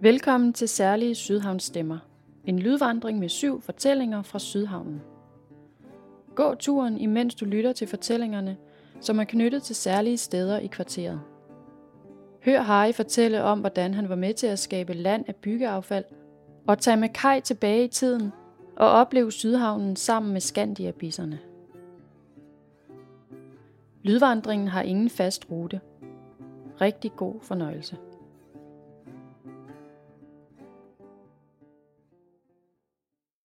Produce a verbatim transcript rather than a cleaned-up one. Velkommen til Særlige Sydhavns Stemmer, en lydvandring med syv fortællinger fra Sydhavnen. Gå turen, imens du lytter til fortællingerne, som er knyttet til særlige steder i kvarteret. Hør Harry fortælle om, hvordan han var med til at skabe land af byggeaffald, og tage med Kaj tilbage i tiden og opleve Sydhavnen sammen med skandia-bisserne. Lydvandringen har ingen fast rute. Rigtig god fornøjelse.